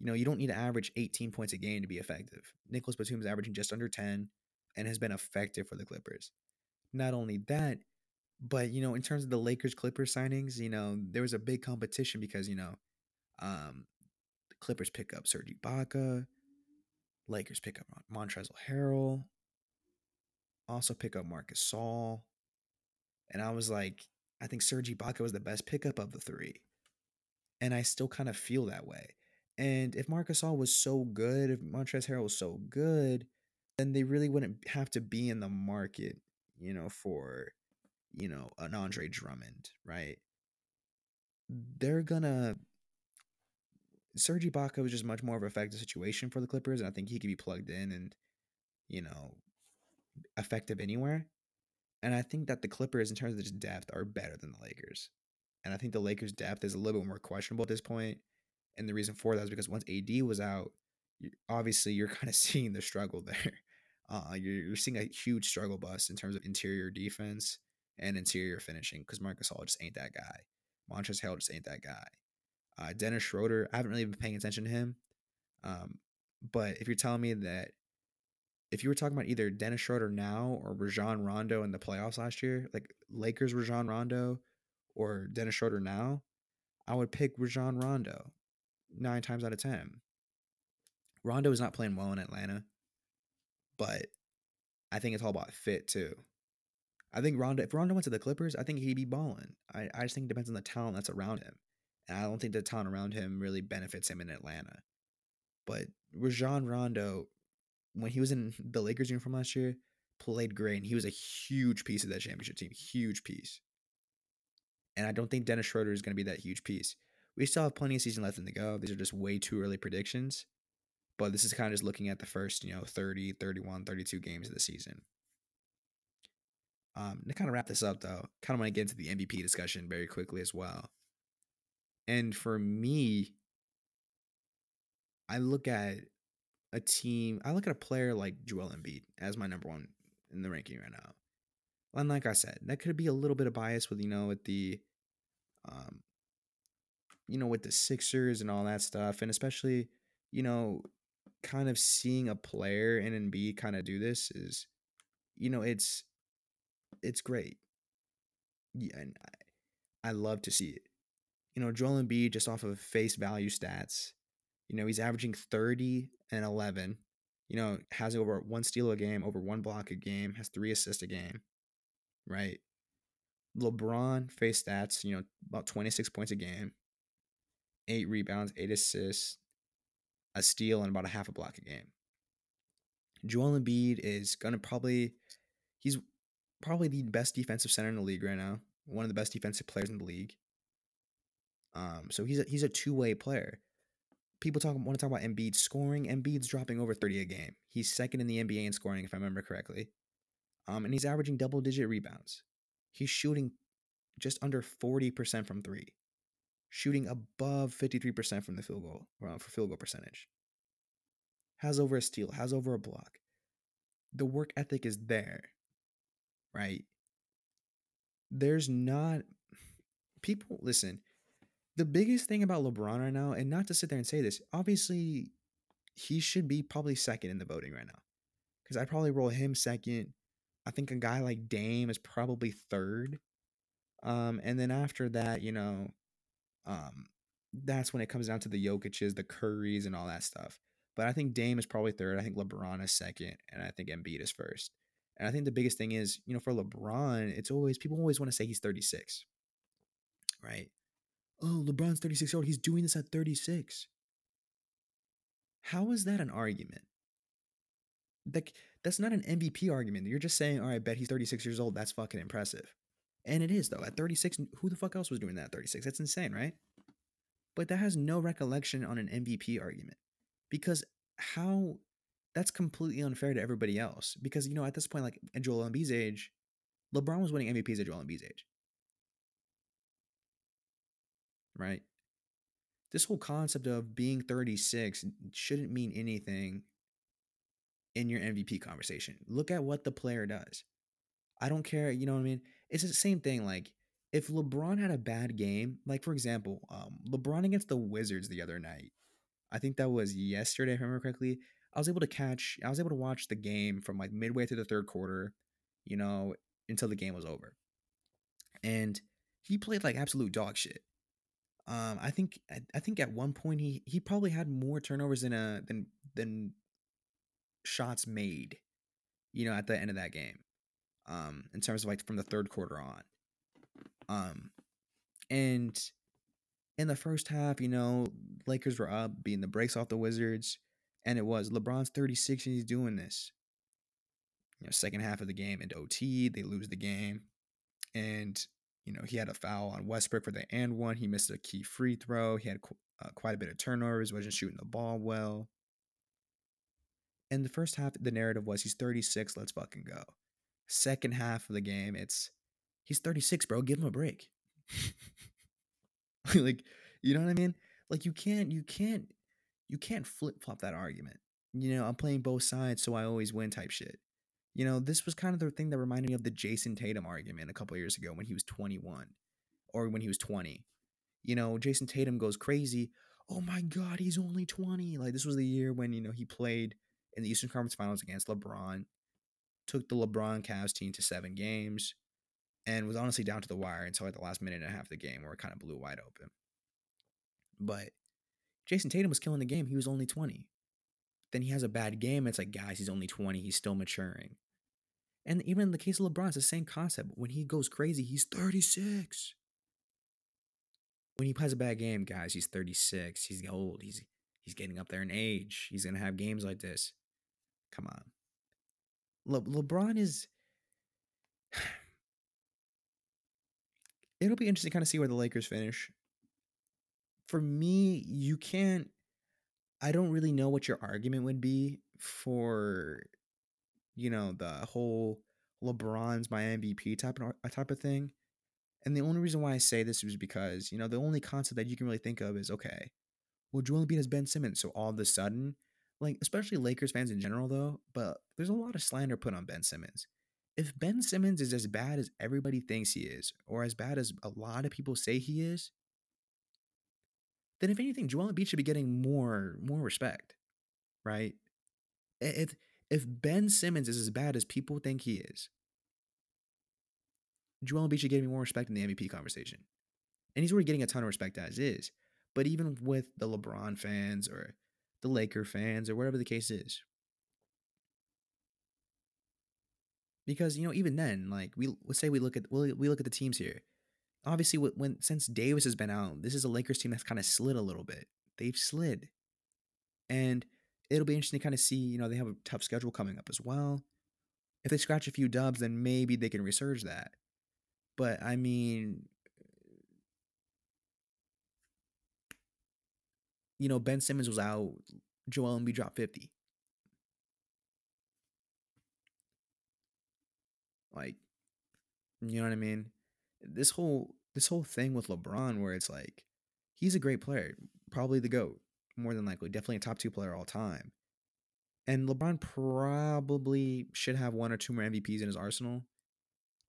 You know, you don't need to average eighteen points a game to be effective. Nicholas Batum is averaging just under ten and has been effective for the Clippers. Not only that, but, you know, in terms of the Lakers-Clippers signings, you know, there was a big competition because, you know, um, the Clippers pick up Serge Ibaka, Lakers pick up Montrezl Harrell, also pick up Marc Gasol. And I was like, I think Serge Ibaka was the best pickup of the three. And I still kind of feel that way. And if Marc Gasol was so good, if Montrezl Harrell was so good, then they really wouldn't have to be in the market, you know, for, you know, an Andre Drummond, right? They're gonna... Serge Ibaka was just much more of an effective situation for the Clippers, and I think he could be plugged in and, you know, effective anywhere. And I think that the Clippers, in terms of just depth, are better than the Lakers. And I think the Lakers' depth is a little bit more questionable at this point. And the reason for that is because once A D was out, obviously you're kind of seeing the struggle there. Uh, you're, you're seeing a huge struggle bust in terms of interior defense and interior finishing, because Marc Gasol just ain't that guy. Montrezl Harrell just ain't that guy. Uh, Dennis Schroeder, I haven't really been paying attention to him. Um, but if you're telling me that, if you were talking about either Dennis Schroeder now or Rajon Rondo in the playoffs last year, like Lakers Rajon Rondo or Dennis Schroeder now, I would pick Rajon Rondo nine times out of ten. Rondo is not playing well in Atlanta, but I think it's all about fit too. I think Rondo, if Rondo went to the Clippers, I think he'd be balling. I, I just think it depends on the talent that's around him. And I don't think the town around him really benefits him in Atlanta. But Rajon Rondo, when he was in the Lakers uniform last year, played great. And he was a huge piece of that championship team. Huge piece. And I don't think Dennis Schroeder is going to be that huge piece. We still have plenty of season left in the go. These are just way too early predictions. But this is kind of just looking at the first, you know, thirty, thirty-one, thirty-two games of the season. Um, to kind of wrap this up, though, kind of want to get into the M V P discussion very quickly as well. And for me, I look at a team, I look at a player like Joel Embiid as my number one in the ranking right now. And like I said, that could be a little bit of bias with, you know, with the, um, you know, with the Sixers and all that stuff. And especially, you know, kind of seeing a player in Embiid kind of do this is, you know, it's, it's great. Yeah, and I, I love to see it. You know, Joel Embiid, just off of face value stats, you know, he's averaging thirty and eleven, you know, has over one steal a game, over one block a game, has three assists a game, right? LeBron face stats, you know, about twenty-six points a game, eight rebounds, eight assists, a steal, and about a half a block a game. Joel Embiid is going to probably, he's probably the best defensive center in the league right now. One of the best defensive players in the league. Um, so he's a, he's a two-way player. People talk want to talk about Embiid scoring. Embiid's dropping over thirty a game. He's second in the N B A in scoring, if I remember correctly. Um, and he's averaging double-digit rebounds. He's shooting just under forty percent from three, shooting above fifty-three percent from the field goal uh, for field goal percentage. Has over a steal, has over a block. The work ethic is there, right? There's not people listen. The biggest thing about LeBron right now, and not to sit there and say this, obviously he should be probably second in the voting right now, because I'd probably roll him second. I think a guy like Dame is probably third. Um, and then after that, you know, um, that's when it comes down to the Jokic's, the Currys, and all that stuff. But I think Dame is probably third. I think LeBron is second. And I think Embiid is first. And I think the biggest thing is, you know, for LeBron, it's always, people always want to say he's thirty-six, right? Oh, LeBron's thirty-six years old. He's doing this at thirty-six. How is that an argument? Like, that's not an M V P argument. You're just saying, all right, bet he's thirty-six years old. That's fucking impressive. And it is, though. At thirty-six, who the fuck else was doing that at thirty-six? That's insane, right? But that has no recollection on an M V P argument. Because how, that's completely unfair to everybody else. Because, you know, at this point, like at Joel Embiid's age, LeBron was winning M V Ps at Joel Embiid's age. Right? This whole concept of being thirty-six shouldn't mean anything in your M V P conversation. Look at what the player does. I don't care, you know what I mean? It's the same thing, like, if LeBron had a bad game, like, for example, um, LeBron against the Wizards the other night, I think that was yesterday, if I remember correctly, I was able to catch, I was able to watch the game from, like, midway through the third quarter, you know, until the game was over. And he played, like, absolute dog shit. Um, I think, I, I think at one point, he he probably had more turnovers than a, than, than shots made, you know, at the end of that game. Um, in terms of like from the third quarter on, um, and in the first half, you know, Lakers were up, beating the brakes off the Wizards, and it was LeBron's thirty-six and he's doing this. You know, second half of the game into O T, they lose the game, and you know he had a foul on Westbrook for the and one. He missed a key free throw. He had qu- uh, quite a bit of turnovers. Wasn't shooting the ball well. In the first half, the narrative was he's thirty-six. Let's fucking go. Second half of the game, it's he's thirty-six, bro. Give him a break. Like, you know what I mean? Like, you can't, you can't, you can't flip flop that argument. You know, I'm playing both sides, so I always win type shit. You know, this was kind of the thing that reminded me of the Jason Tatum argument a couple of years ago when he was twenty-one or when he was twenty. You know, Jason Tatum goes crazy. Oh my God, he's only twenty. Like, this was the year when, you know, he played in the Eastern Conference Finals against LeBron. Took the LeBron Cavs team to seven games, and was honestly down to the wire until like the last minute and a half of the game where it kind of blew wide open. But Jason Tatum was killing the game. He was only twenty. Then he has a bad game. It's like, guys, he's only twenty. He's still maturing. And even in the case of LeBron, it's the same concept. When he goes crazy, he's thirty-six. When he plays a bad game, guys, he's thirty-six. He's old. He's, he's getting up there in age. He's going to have games like this. Come on. Le- LeBron is, it'll be interesting to kind of see where the Lakers finish. For me, you can't, I don't really know what your argument would be for, you know, the whole LeBron's my M V P type of, type of thing. And the only reason why I say this is because, you know, the only concept that you can really think of is, okay, well, Joel Embiid has Ben Simmons, so all of a sudden, like, especially Lakers fans in general, though, but there's a lot of slander put on Ben Simmons. If Ben Simmons is as bad as everybody thinks he is, or as bad as a lot of people say he is, then if anything, Joel Embiid should be getting more, more respect, right? If, if Ben Simmons is as bad as people think he is, Joel Embiid should get more respect in the M V P conversation. And he's already getting a ton of respect as is. But even with the LeBron fans or the Laker fans or whatever the case is. Because, you know, even then, like, we let's say we look at we look at the teams here. Obviously, when since Davis has been out, this is a Lakers team that's kind of slid a little bit. They've slid. And it'll be interesting to kind of see, you know, they have a tough schedule coming up as well. If they scratch a few dubs, then maybe they can resurge that. But, I mean, you know, Ben Simmons was out. Joel Embiid dropped fifty. Like, you know what I mean? This whole this whole thing with LeBron where it's like, he's a great player. Probably the GOAT, more than likely. Definitely a top two player all time. And LeBron probably should have one or two more M V Ps in his arsenal.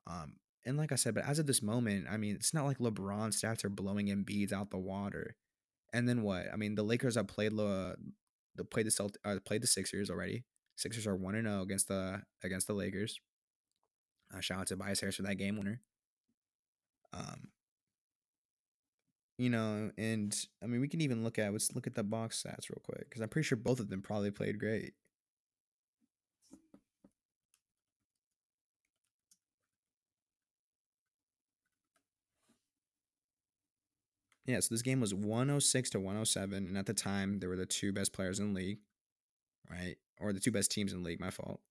Um, and like I said, but as of this moment, I mean, it's not like LeBron's stats are blowing Embiid's out the water. And then what? I mean, the Lakers have played uh, played the Celt- uh, played the Sixers already. Sixers are one and zero against the against the Lakers. Uh, shout out to Tobias Harris for that game winner. Um, you know, and I mean, we can even look at let's look at the box stats real quick because I'm pretty sure both of them probably played great. Yeah, so this game was one oh six to one oh seven, and at the time, they were the two best players in the league, right? Or the two best teams in the league, my fault.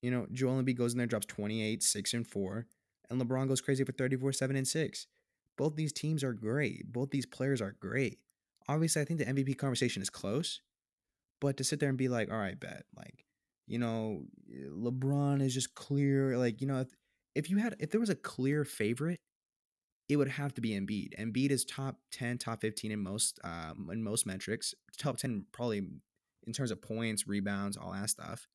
You know, Joel Embiid goes in there, drops twenty-eight, six, and four, and LeBron goes crazy for thirty-four, seven, and six. Both these teams are great. Both these players are great. Obviously, I think the M V P conversation is close, but to sit there and be like, all right, bet, like, you know, LeBron is just clear. Like, you know, if, if you had, if there was a clear favorite, it would have to be Embiid. Embiid is top ten, top fifteen in most, um, in most metrics, top ten, probably in terms of points, rebounds, all that stuff.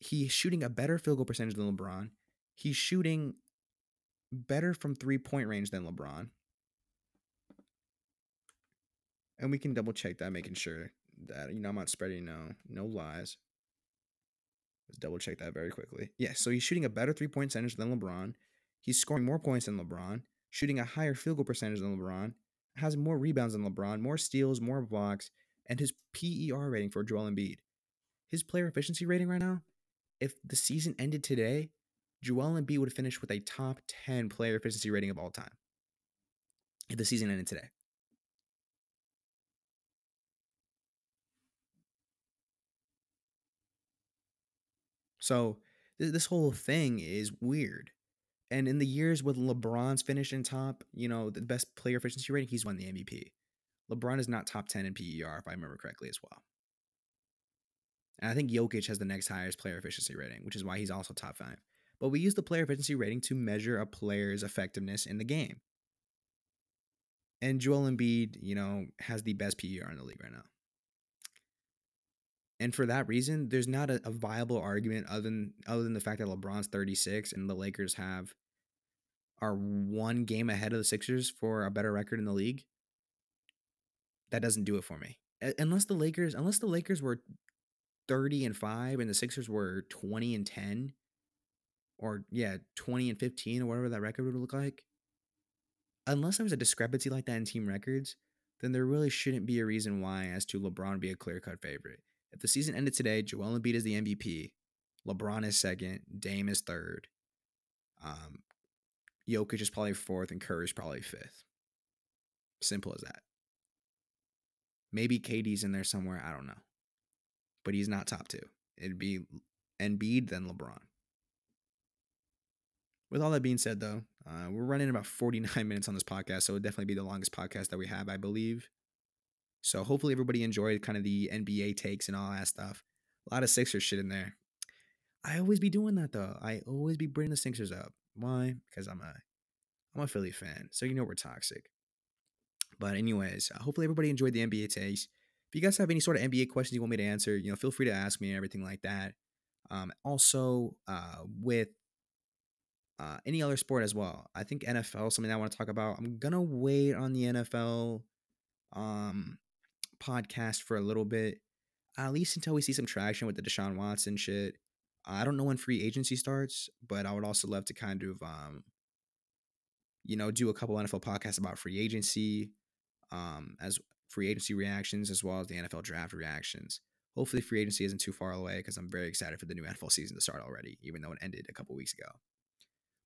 He's shooting a better field goal percentage than LeBron. He's shooting better from three point range than LeBron. And we can double check that, making sure that, you know, I'm not spreading no, no lies. Let's double check that very quickly. Yeah, so he's shooting a better three-point percentage than LeBron. He's scoring more points than LeBron, shooting a higher field goal percentage than LeBron, has more rebounds than LeBron, more steals, more blocks, and his P E R rating for Joel Embiid. His player efficiency rating right now, if the season ended today, Joel Embiid would finish with a top ten player efficiency rating of all time. If the season ended today. So this whole thing is weird. And in the years with LeBron's finish in top, you know, the best player efficiency rating, he's won the M V P. LeBron is not top ten in P E R, if I remember correctly, as well. And I think Jokic has the next highest player efficiency rating, which is why he's also top five. But we use the player efficiency rating to measure a player's effectiveness in the game. And Joel Embiid, you know, has the best P E R in the league right now. And for that reason, there's not a, a viable argument other than other than the fact that LeBron's thirty-six and the Lakers have are one game ahead of the Sixers for a better record in the league. That doesn't do it for me. Unless the Lakers, unless the Lakers were thirty and five and the Sixers were twenty and ten, or yeah, twenty and fifteen or whatever that record would look like. Unless there was a discrepancy like that in team records, then there really shouldn't be a reason why as to LeBron be a clear-cut favorite. If the season ended today, Joel Embiid is the M V P, LeBron is second, Dame is third, um, Jokic is probably fourth, and Curry's probably fifth. Simple as that. Maybe K D's in there somewhere, I don't know. But he's not top two. It'd be Embiid, then LeBron. With all that being said, though, uh, we're running about forty-nine minutes on this podcast, so it'll definitely be the longest podcast that we have, I believe. So hopefully everybody enjoyed kind of the N B A takes and all that stuff. A lot of Sixers shit in there. I always be doing that though. I always be bringing the Sixers up. Why? Because I'm a, I'm a Philly fan. So you know we're toxic. But anyways, hopefully everybody enjoyed the N B A takes. If you guys have any sort of N B A questions you want me to answer, you know, feel free to ask me and everything like that. Um, also, uh, with uh, any other sport as well. I think N F L is something that I want to talk about. I'm gonna wait on the N F L. Um. podcast for a little bit, at least until we see some traction with the Deshaun Watson shit. I don't know when free agency starts, but I would also love to kind of, um, you know, do a couple N F L podcasts about free agency, um, as free agency reactions, as well as the N F L draft reactions. Hopefully free agency isn't too far away because I'm very excited for the new N F L season to start already, even though it ended a couple weeks ago.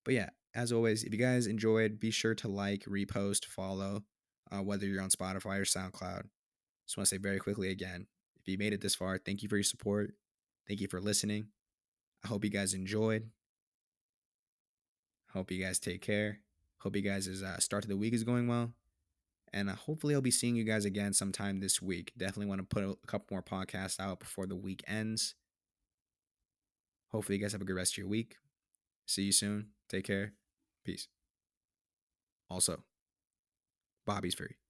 But yeah, as always, if you guys enjoyed, be sure to like, repost, follow, uh, whether you're on Spotify or SoundCloud. Just want to say very quickly again, if you made it this far, thank you for your support. Thank you for listening. I hope you guys enjoyed. Hope you guys take care. Hope you guys' uh, start to the week is going well. And uh, hopefully I'll be seeing you guys again sometime this week. Definitely want to put a couple more podcasts out before the week ends. Hopefully you guys have a good rest of your week. See you soon. Take care. Peace. Also, Bobby's free.